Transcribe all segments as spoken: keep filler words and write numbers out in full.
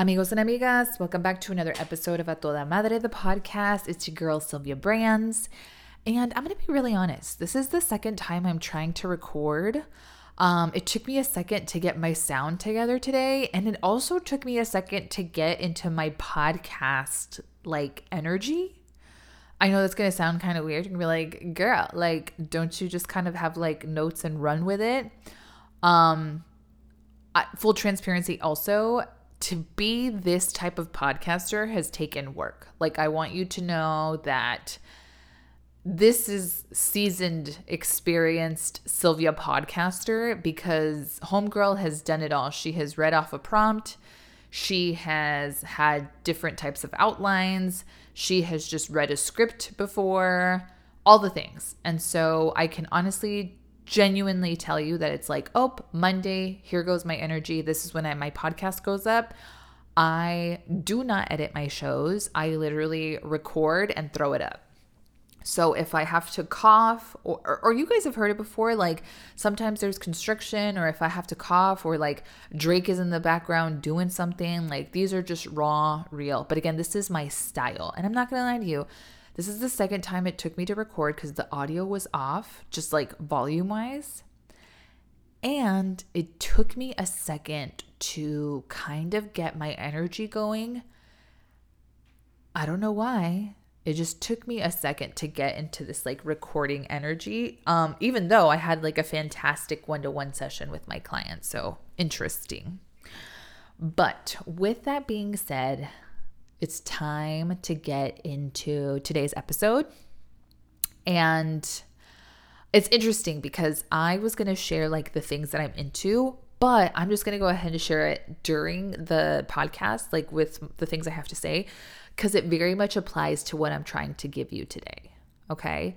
Amigos and amigas, welcome back to another episode of A Toda Madre, the podcast. It's your girl, Sylvia Brands. And I'm going to be really honest. This is the second time I'm trying to record. Um, it took me a second to get my sound together today. And it also took me a second to get into my podcast, like, energy. I know that's going to sound kind of weird. You're going to be like, girl, like, don't you just kind of have, like, notes and run with it? Um, I, full transparency also. To be this type of podcaster has taken work. Like, I want you to know that this is seasoned, experienced Sylvia podcaster, because homegirl has done it all. She has read off a prompt. She has had different types of outlines. She has just read a script before, all the things. And so I can honestly genuinely tell you that it's like, oh, Monday, here goes my energy. This is when I, my podcast goes up. I do not edit my shows. I literally record and throw it up. So if I have to cough, or, or, or you guys have heard it before, like sometimes there's constriction, or if I have to cough, or like Drake is in the background doing something, like these are just raw, real. But again, this is my style. And I'm not going to lie to you. This is the second time it took me to record because the audio was off, just like volume-wise. And it took me a second to kind of get my energy going. I don't know why. It just took me a second to get into this like recording energy, um, even though I had like a fantastic one-to-one session with my client. So interesting. But with that being said, it's time to get into today's episode. And it's interesting because I was going to share like the things that I'm into, but I'm just going to go ahead and share it during the podcast, like with the things I have to say, because it very much applies to what I'm trying to give you today. Okay.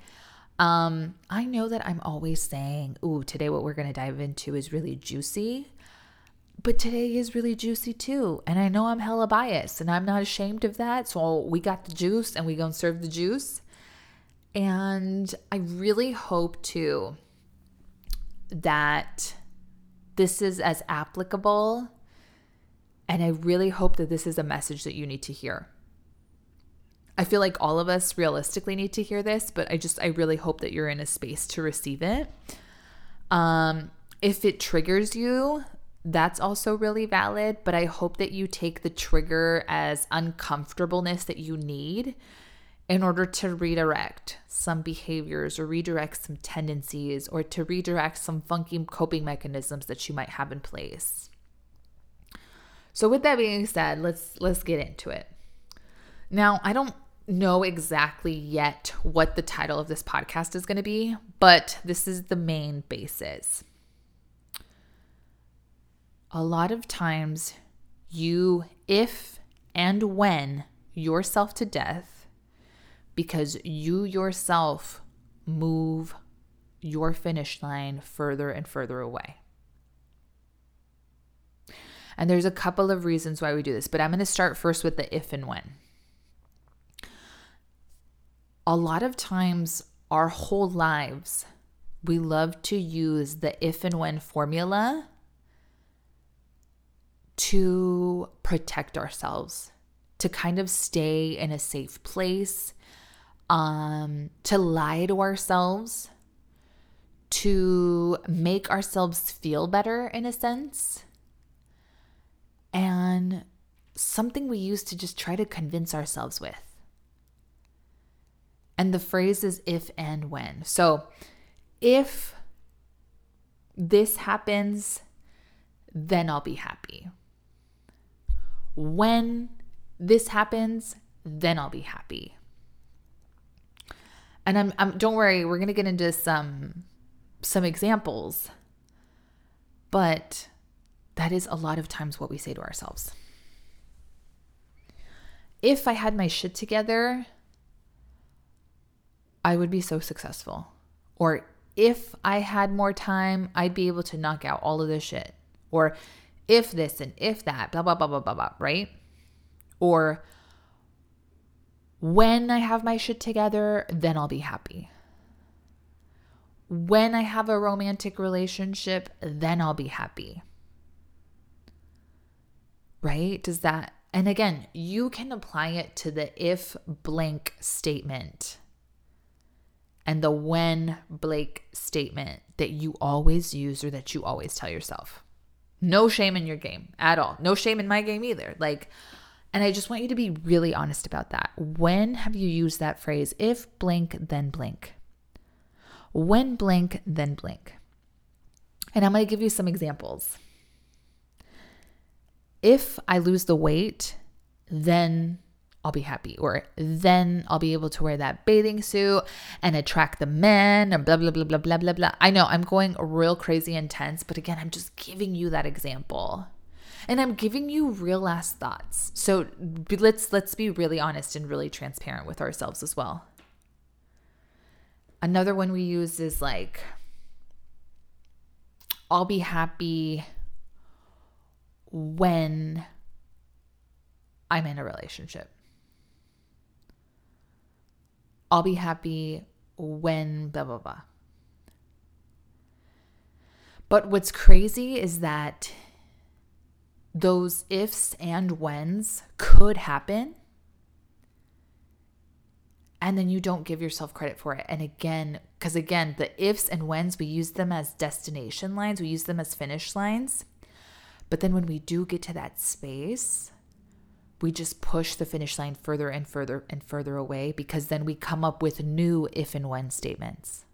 Um, I know that I'm always saying, ooh, today what we're going to dive into is really juicy. But today is really juicy too. And I know I'm hella biased and I'm not ashamed of that. So we got the juice and we gonna serve the juice. And I really hope too that this is as applicable. And I really hope that this is a message that you need to hear. I feel like all of us realistically need to hear this, but I just, I really hope that you're in a space to receive it. Um, if it triggers you, that's also really valid, but I hope that you take the trigger as uncomfortableness that you need in order to redirect some behaviors or redirect some tendencies or to redirect some funky coping mechanisms that you might have in place. So with that being said, let's let's get into it. Now, I don't know exactly yet what the title of this podcast is going to be, but this is the main basis. A lot of times you if and when yourself to death because you yourself move your finish line further and further away. And there's a couple of reasons why we do this, but I'm going to start first with the if and when. A lot of times our whole lives, we love to use the if and when formula to protect ourselves, to kind of stay in a safe place, um, to lie to ourselves, to make ourselves feel better in a sense. And something we used to just try to convince ourselves with. And the phrase is if and when. So if this happens, then I'll be happy. When this happens, then I'll be happy. And I'm, I'm don't worry, we're going to get into some, some examples, but that is a lot of times what we say to ourselves. If I had my shit together, I would be so successful. Or if I had more time, I'd be able to knock out all of this shit. Or if this and if that, blah, blah, blah, blah, blah, blah, right? Or when I have my shit together, then I'll be happy. When I have a romantic relationship, then I'll be happy. right? Does that, and again, you can apply it to the if blank statement and the when blank statement that you always use or that you always tell yourself. No shame in your game at all. No shame in my game either. Like, and I just want you to be really honest about that. When have you used that phrase, if blank, then blank? When blank, then blank. And I'm going to give you some examples. If I lose the weight, then I'll be happy, or then I'll be able to wear that bathing suit and attract the men, or blah, blah, blah, blah, blah, blah, blah. I know I'm going real crazy intense, but again, I'm just giving you that example. And I'm giving you real ass thoughts. So let's let's be really honest and really transparent with ourselves as well. Another one we use is like, I'll be happy when I'm in a relationship. I'll be happy when blah, blah, blah. But what's crazy is that those ifs and whens could happen, and then you don't give yourself credit for it. And again, because again, the ifs and whens, we use them as destination lines. We use them as finish lines. But then when we do get to that space, we just push the finish line further and further and further away, because then we come up with new if and when statements.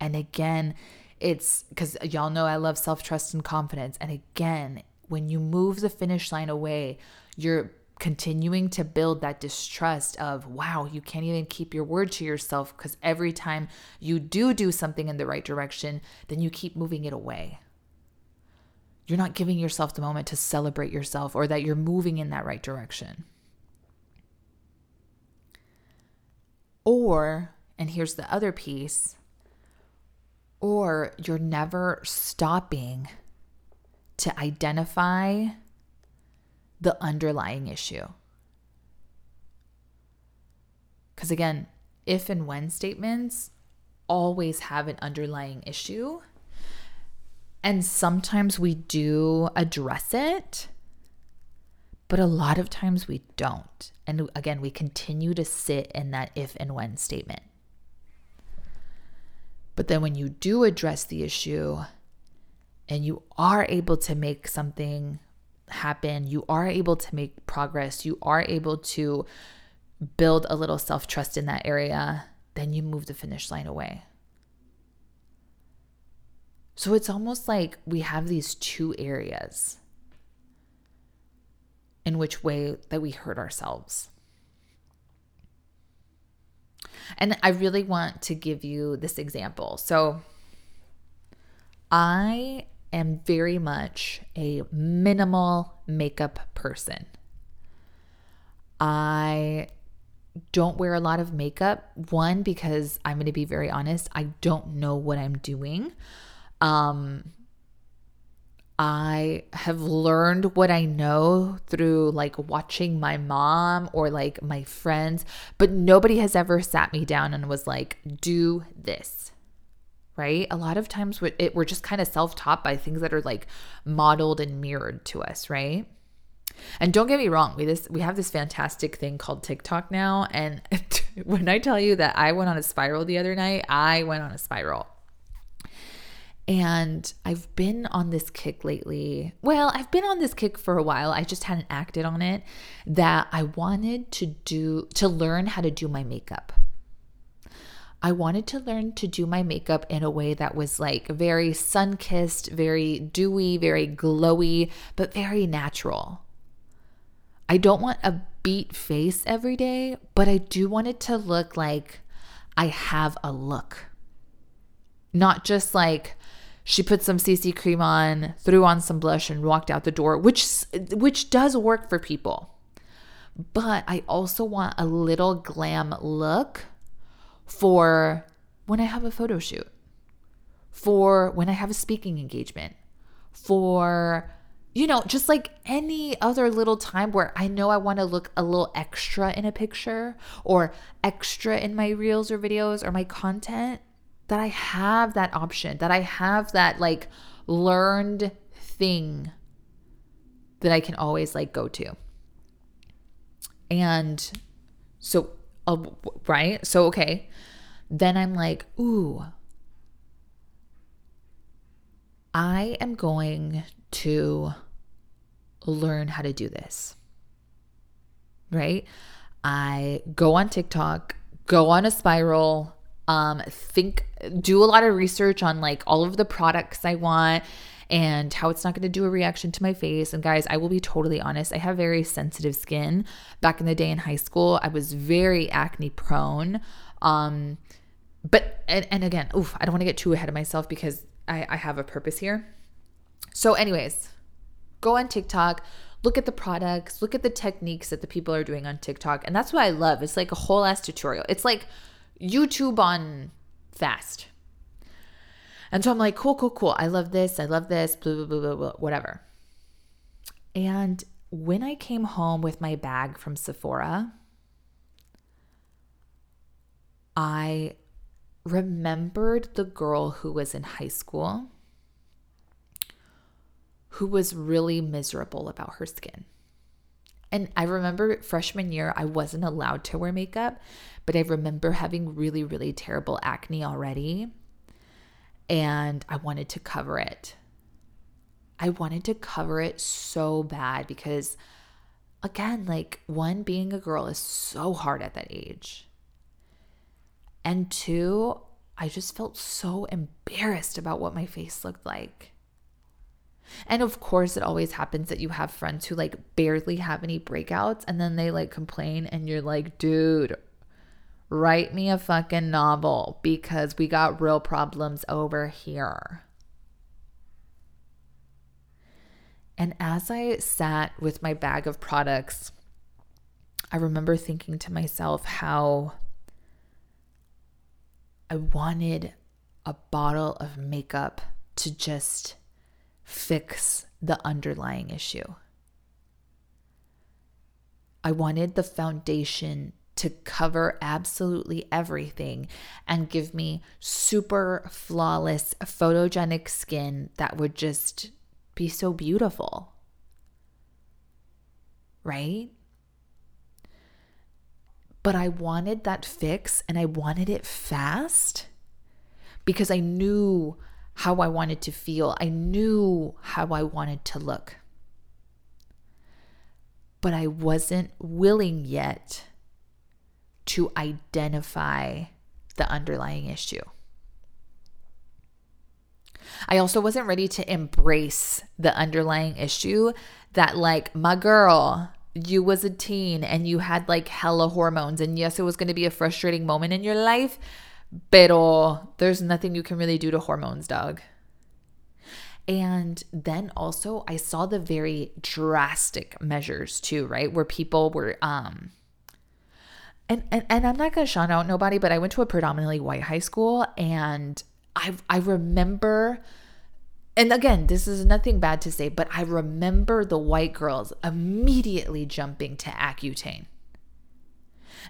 And again, it's because y'all know I love self-trust and confidence. And again, when you move the finish line away, you're continuing to build that distrust of, wow, you can't even keep your word to yourself, because every time you do do something in the right direction, then you keep moving it away. You're not giving yourself the moment to celebrate yourself or that you're moving in that right direction. Or, and here's the other piece, or you're never stopping to identify the underlying issue. Because again, if and when statements always have an underlying issue. And sometimes we do address it, but a lot of times we don't. And again, we continue to sit in that if and when statement. But then when you do address the issue and you are able to make something happen, you are able to make progress, you are able to build a little self-trust in that area, then you move the finish line away. So it's almost like we have these two areas in which way that we hurt ourselves. And I really want to give you this example. So I am very much a minimal makeup person. I don't wear a lot of makeup. One, because I'm going to be very honest, I don't know what I'm doing. Um, I have learned what I know through like watching my mom or like my friends, but nobody has ever sat me down and was like, do this, right? A lot of times we're, it, we're just kind of self-taught by things that are like modeled and mirrored to us, right? And don't get me wrong, we this we have this fantastic thing called TikTok now. And when I tell you that I went on a spiral the other night, I went on a spiral. And I've been on this kick lately. Well, I've been on this kick for a while. I just hadn't acted on it, that I wanted to do, to learn how to do my makeup. I wanted to learn to do my makeup in a way that was like very sun-kissed, very dewy, very glowy, but very natural. I don't want a beat face every day, but I do want it to look like I have a look. Not just like she put some C C cream on, threw on some blush and walked out the door, which which does work for people. But I also want a little glam look for when I have a photo shoot, for when I have a speaking engagement, for, you know, just like any other little time where I know I want to look a little extra in a picture or extra in my reels or videos or my content. That I have that option, that I have that like learned thing that I can always like go to. And so, uh, right? So, okay. Then I'm like, ooh, I am going to learn how to do this, right? I go on TikTok, go on a spiral, um, think, do a lot of research on like all of the products I want and how it's not going to do a reaction to my face. And guys, I will be totally honest. I have very sensitive skin. Back in the day in high school, I was very acne prone. Um, but, and, and again, oof, I don't want to get too ahead of myself because I, I have a purpose here. So anyways, go on TikTok, look at the products, look at the techniques that the people are doing on TikTok. And that's what I love. It's like a whole ass tutorial. It's like YouTube on fast. And so I'm like, cool, cool, cool. I love this. I love this, blah, blah, blah, blah, blah, whatever. And when I came home with my bag from Sephora, I remembered the girl who was in high school who was really miserable about her skin. And I remember freshman year, I wasn't allowed to wear makeup, but I remember having really, really terrible acne already. And I wanted to cover it. I wanted to cover it so bad because, again, like, one, being a girl is so hard at that age. And two, I just felt so embarrassed about what my face looked like. And of course, it always happens that you have friends who like barely have any breakouts and then they like complain and you're like, dude, write me a fucking novel because we got real problems over here. And as I sat with my bag of products, I remember thinking to myself how I wanted a bottle of makeup to just fix the underlying issue. I wanted the foundation to cover absolutely everything and give me super flawless, photogenic skin that would just be so beautiful, right? But I wanted that fix and I wanted it fast because I knew how I wanted to feel. I knew how I wanted to look. But I wasn't willing yet to identify the underlying issue. I also wasn't ready to embrace the underlying issue that, like, my girl, you was a teen and you had like hella hormones, and yes, it was going to be a frustrating moment in your life, pero there's nothing you can really do to hormones, dog. And then also I saw the very drastic measures too, right? Where people were, um, and, and, and I'm not going to shout out nobody, but I went to a predominantly white high school, and I, I remember, and again, this is nothing bad to say, but I remember the white girls immediately jumping to Accutane.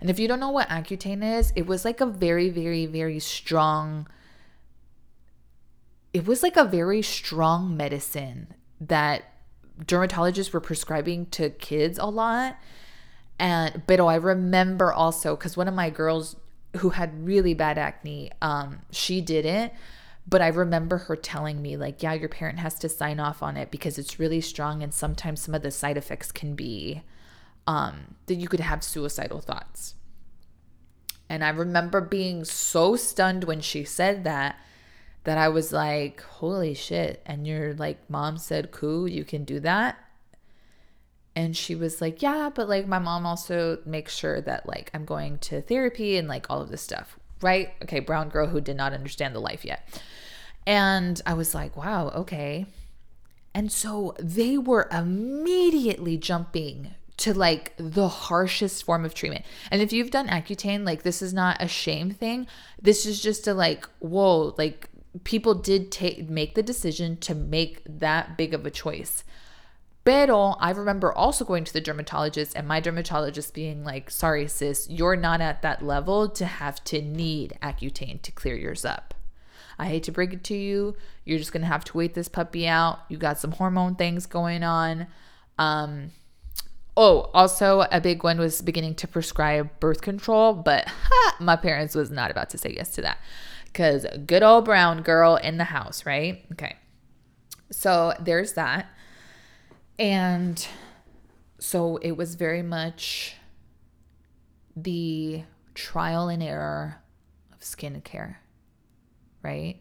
And if you don't know what Accutane is, it was like a very, very, very strong, it was like a very strong medicine that dermatologists were prescribing to kids a lot. And, but oh, I remember also, because one of my girls who had really bad acne, um, she didn't. But I remember her telling me, like, yeah, your parent has to sign off on it because it's really strong, and sometimes some of the side effects can be um, that you could have suicidal thoughts. And I remember being so stunned when she said that, that I was like, holy shit. And your, like, mom said, cool, you can do that? And she was like, yeah, but, like, my mom also makes sure that, like, I'm going to therapy and, like, all of this stuff. Right? Okay, brown girl who did not understand the life yet. And I was like, wow, okay. And so they were immediately jumping to, like, the harshest form of treatment. And if you've done Accutane, like, this is not a shame thing. This is just a, like, whoa, like, people did take make the decision to make that big of a choice. Pero I remember also going to the dermatologist and my dermatologist being like, sorry, sis, you're not at that level to have to need Accutane to clear yours up. I hate to break it to you. You're just going to have to wait this puppy out. You got some hormone things going on. Um, oh, also a big one was beginning to prescribe birth control, but ha, my parents was not about to say yes to that because good old brown girl in the house, right? Okay. So there's that. And so it was very much the trial and error of skincare, right?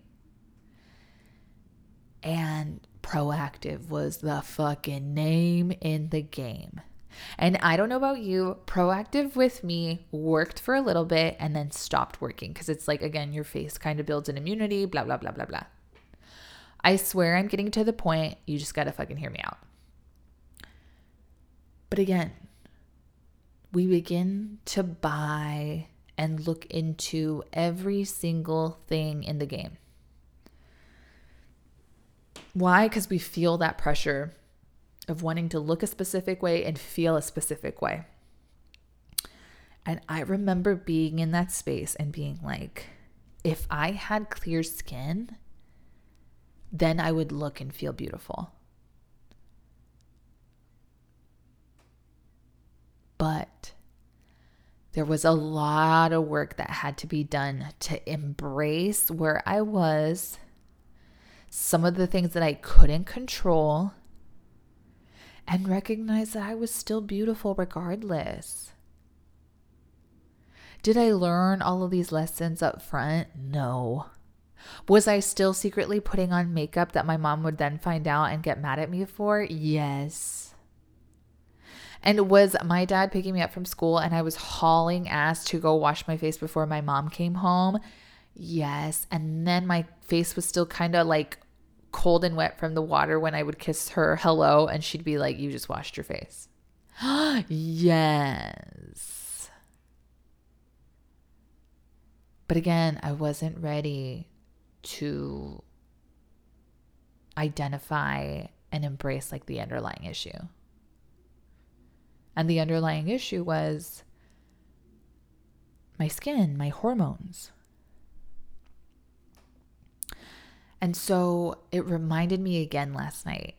And Proactive was the fucking name in the game. And I don't know about you, Proactive with me worked for a little bit and then stopped working because it's like, again, your face kind of builds an immunity, blah, blah, blah, blah, blah. I swear I'm getting to the point. You just got to fucking hear me out. But again, we begin to buy and look into every single thing in the game. Why? Because we feel that pressure of wanting to look a specific way and feel a specific way. And I remember being in that space and being like, if I had clear skin, then I would look and feel beautiful. But there was a lot of work that had to be done to embrace where I was, some of the things that I couldn't control, and recognize that I was still beautiful regardless. Did I learn all of these lessons up front? No. Was I still secretly putting on makeup that my mom would then find out and get mad at me for? Yes. And was my dad picking me up from school and I was hauling ass to go wash my face before my mom came home? Yes. And then my face was still kind of like cold and wet from the water when I would kiss her hello and she'd be like, you just washed your face. Yes. But again, I wasn't ready to identify and embrace like the underlying issue. And the underlying issue was my skin, my hormones. And so it reminded me again last night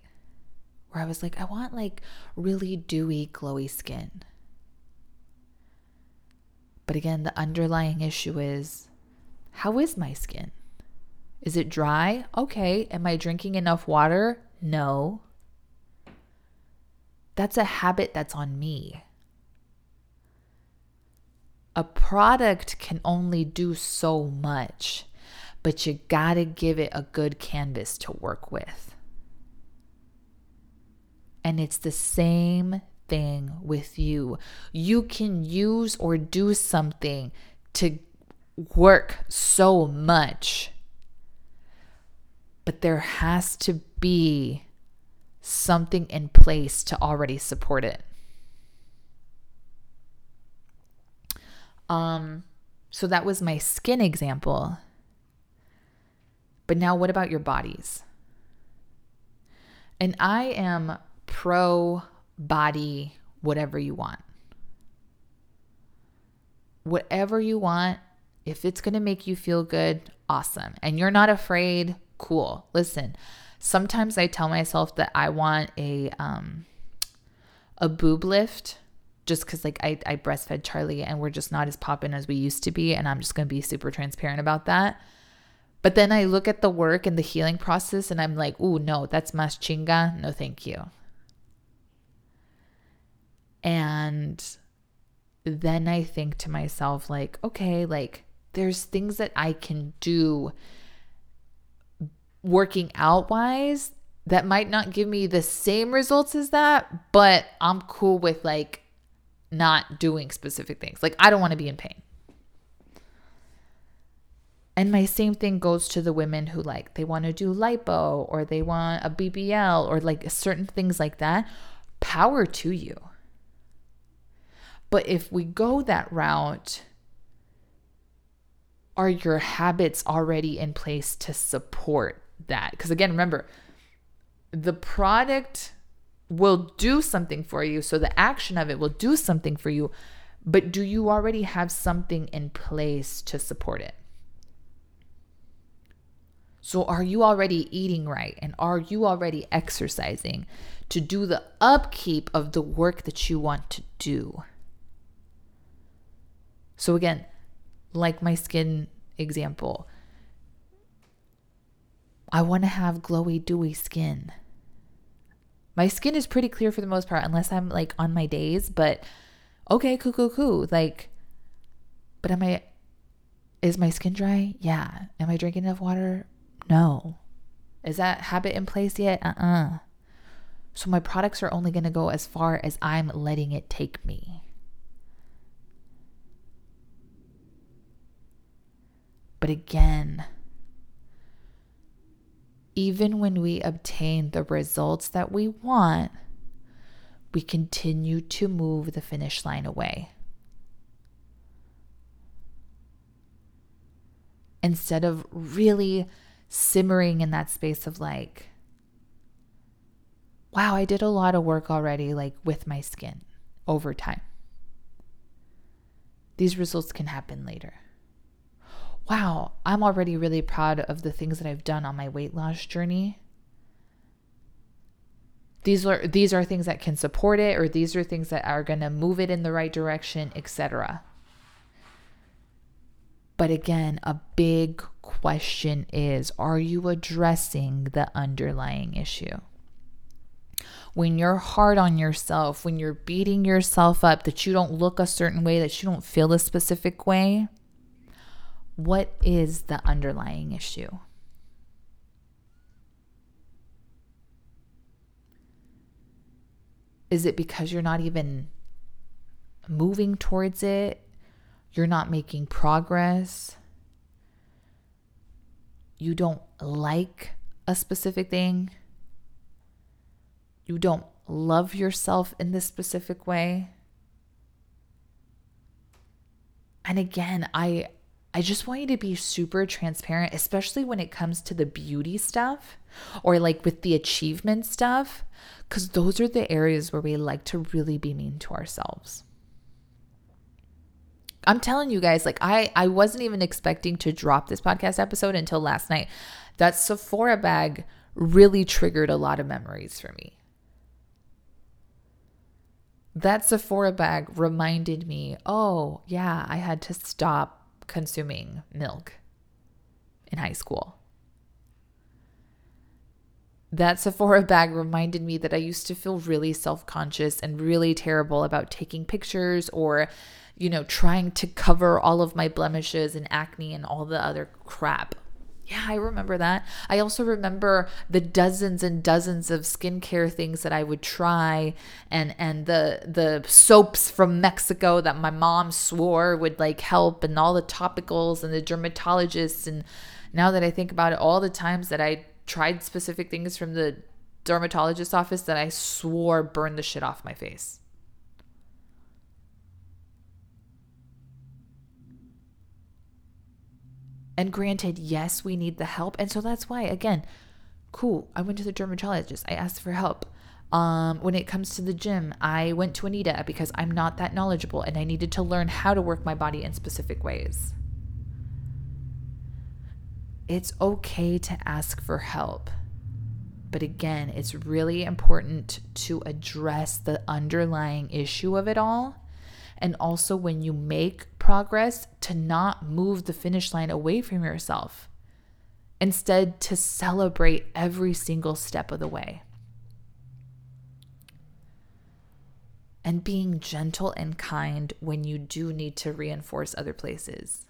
where I was like, I want like really dewy, glowy skin. But again, the underlying issue is, how is my skin? Is it dry? Okay. Am I drinking enough water? No. That's a habit that's on me. A product can only do so much, but you gotta give it a good canvas to work with. And it's the same thing with you. You can use or do something to work so much, but there has to be something in place to already support it. Um, so that was my skin example. But now what about your bodies? And I am pro body, whatever you want. Whatever you want, if it's going to make you feel good, awesome. And you're not afraid, cool. Listen, sometimes I tell myself that I want a um, a boob lift just because like I, I breastfed Charlie and we're just not as poppin' as we used to be. And I'm just going to be super transparent about that. But then I look at the work and the healing process and I'm like, ooh, no, that's mas chinga. No, thank you. And then I think to myself like, okay, like there's things that I can do working out wise that might not give me the same results as that, but I'm cool with like not doing specific things. Like I don't want to be in pain. And my same thing goes to the women who like, they want to do lipo or they want a B B L or like certain things like that. Power to you. But if we go that route, are your habits already in place to support that? Because again, remember, the product will do something for you. So the action of it will do something for you. But do you already have something in place to support it? So are you already eating right? And are you already exercising? to do the upkeep of the work that you want to do. So again, like my skin example, I want to have glowy, dewy skin. My skin is pretty clear for the most part, unless I'm like on my days, but okay, cool, cool, cool. Like, but am I, is my skin dry? Yeah. Am I drinking enough water? No. Is that habit in place yet? Uh-uh. So my products are only going to go as far as I'm letting it take me. But again, even when we obtain the results that we want, we continue to move the finish line away. Instead of really simmering in that space of like, wow, I did a lot of work already, like with my skin over time. These results can happen later. Wow, I'm already really proud of the things that I've done on my weight loss journey. These are these are things that can support it, or these are things that are going to move it in the right direction, et cetera. But again, a big question is, are you addressing the underlying issue? When you're hard on yourself, when you're beating yourself up that you don't look a certain way, that you don't feel a specific way, what is the underlying issue? Is it because you're not even moving towards it? You're not making progress? You don't like a specific thing? You don't love yourself in this specific way? And again, I I just want you to be super transparent, especially when it comes to the beauty stuff or like with the achievement stuff, because those are the areas where we like to really be mean to ourselves. I'm telling you guys, like I, I wasn't even expecting to drop this podcast episode until last night. That Sephora bag really triggered a lot of memories for me. That Sephora bag reminded me, oh yeah, I had to stop consuming milk in high school. That Sephora bag reminded me that I used to feel really self-conscious and really terrible about taking pictures or, you know, trying to cover all of my blemishes and acne and all the other crap. Yeah, I remember that. I also remember the dozens and dozens of skincare things that I would try and and the the soaps from Mexico that my mom swore would like help, and all the topicals and the dermatologists. And now that I think about it, all the times that I tried specific things from the dermatologist's office that I swore burned the shit off my face. And granted, yes, we need the help. And so that's why, again, cool, I went to the dermatologist. I asked for help. Um, when it comes to the gym, I went to Anita because I'm not that knowledgeable and I needed to learn how to work my body in specific ways. It's okay to ask for help. But again, it's really important to address the underlying issue of it all. And also when you make progress, to not move the finish line away from yourself. Instead, to celebrate every single step of the way. And being gentle and kind when you do need to reinforce other places.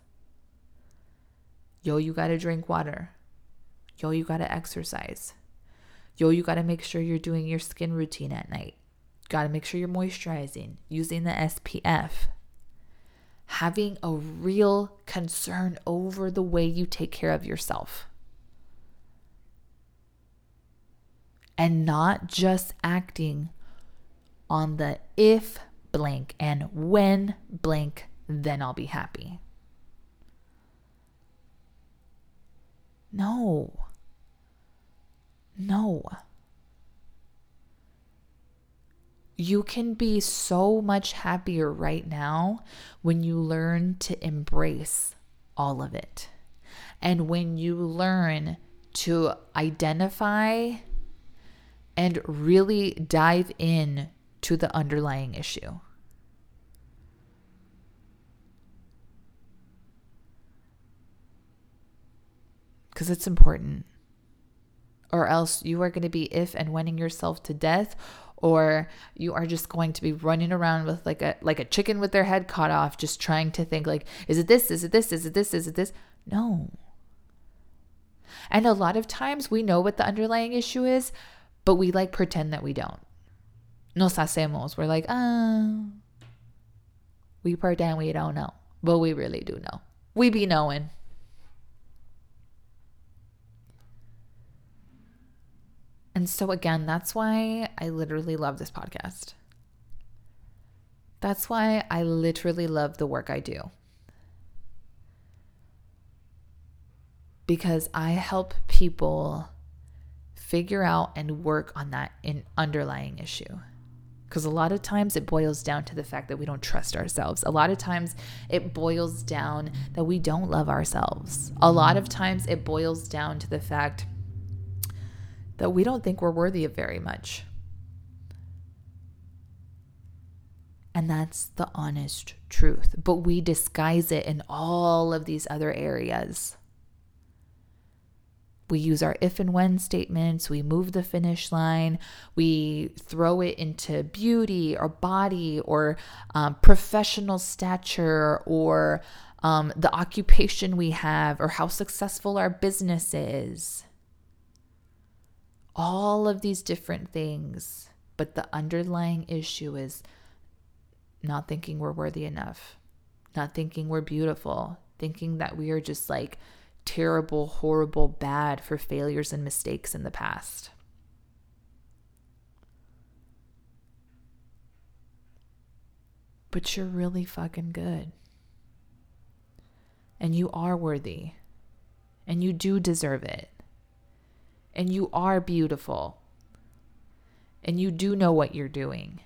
Yo, you gotta drink water. Yo, you gotta exercise. Yo, you gotta make sure you're doing your skin routine at night. Got to make sure you're moisturizing, using the S P F, having a real concern over the way you take care of yourself. And not just acting on the if blank and when blank, then I'll be happy. No. No. You can be so much happier right now when you learn to embrace all of it. And when you learn to identify and really dive in to the underlying issue. Because it's important. Or else you are going to be if and whening yourself to death, or you are just going to be running around with like a like a chicken with their head cut off, just trying to think like, is it this? Is it this? Is it this? Is it this? No. And a lot of times we know what the underlying issue is, but we like pretend that we don't. Nos hacemos. We're like, ah, oh. We pretend we don't know, but we really do know. We be knowing. And so again, that's why I literally love this podcast. That's why I literally love the work I do. Because I help people figure out and work on that in underlying issue. Because a lot of times it boils down to the fact that we don't trust ourselves. A lot of times it boils down that we don't love ourselves. A lot of times it boils down to the fact that we don't think we're worthy of very much. And that's the honest truth. But we disguise it in all of these other areas. We use our if and when statements. We move the finish line. We throw it into beauty or body or um, professional stature or um, the occupation we have or how successful our business is. All of these different things, but the underlying issue is not thinking we're worthy enough, not thinking we're beautiful, thinking that we are just like terrible, horrible, bad for failures and mistakes in the past. But you're really fucking good. And you are worthy. And you do deserve it. And you are beautiful. And you do know what you're doing.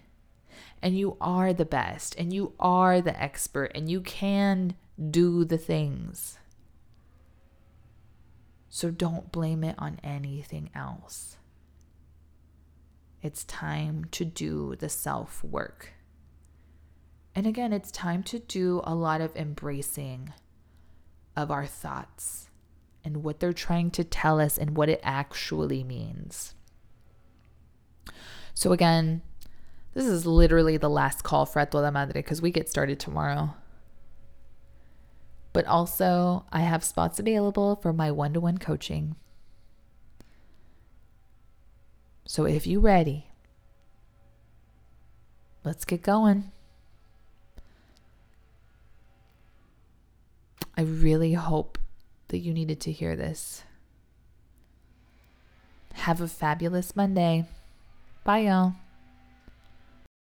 And you are the best. And you are the expert. And you can do the things. So don't blame it on anything else. It's time to do the self-work. And again, it's time to do a lot of embracing of our thoughts. And what they're trying to tell us and what it actually means. So again, this is literally the last call for A Toda Madre because we get started tomorrow. But also, I have spots available for my one-to-one coaching. So if you're ready, let's get going. I really hope that you needed to hear this. Have a fabulous Monday. Bye, y'all.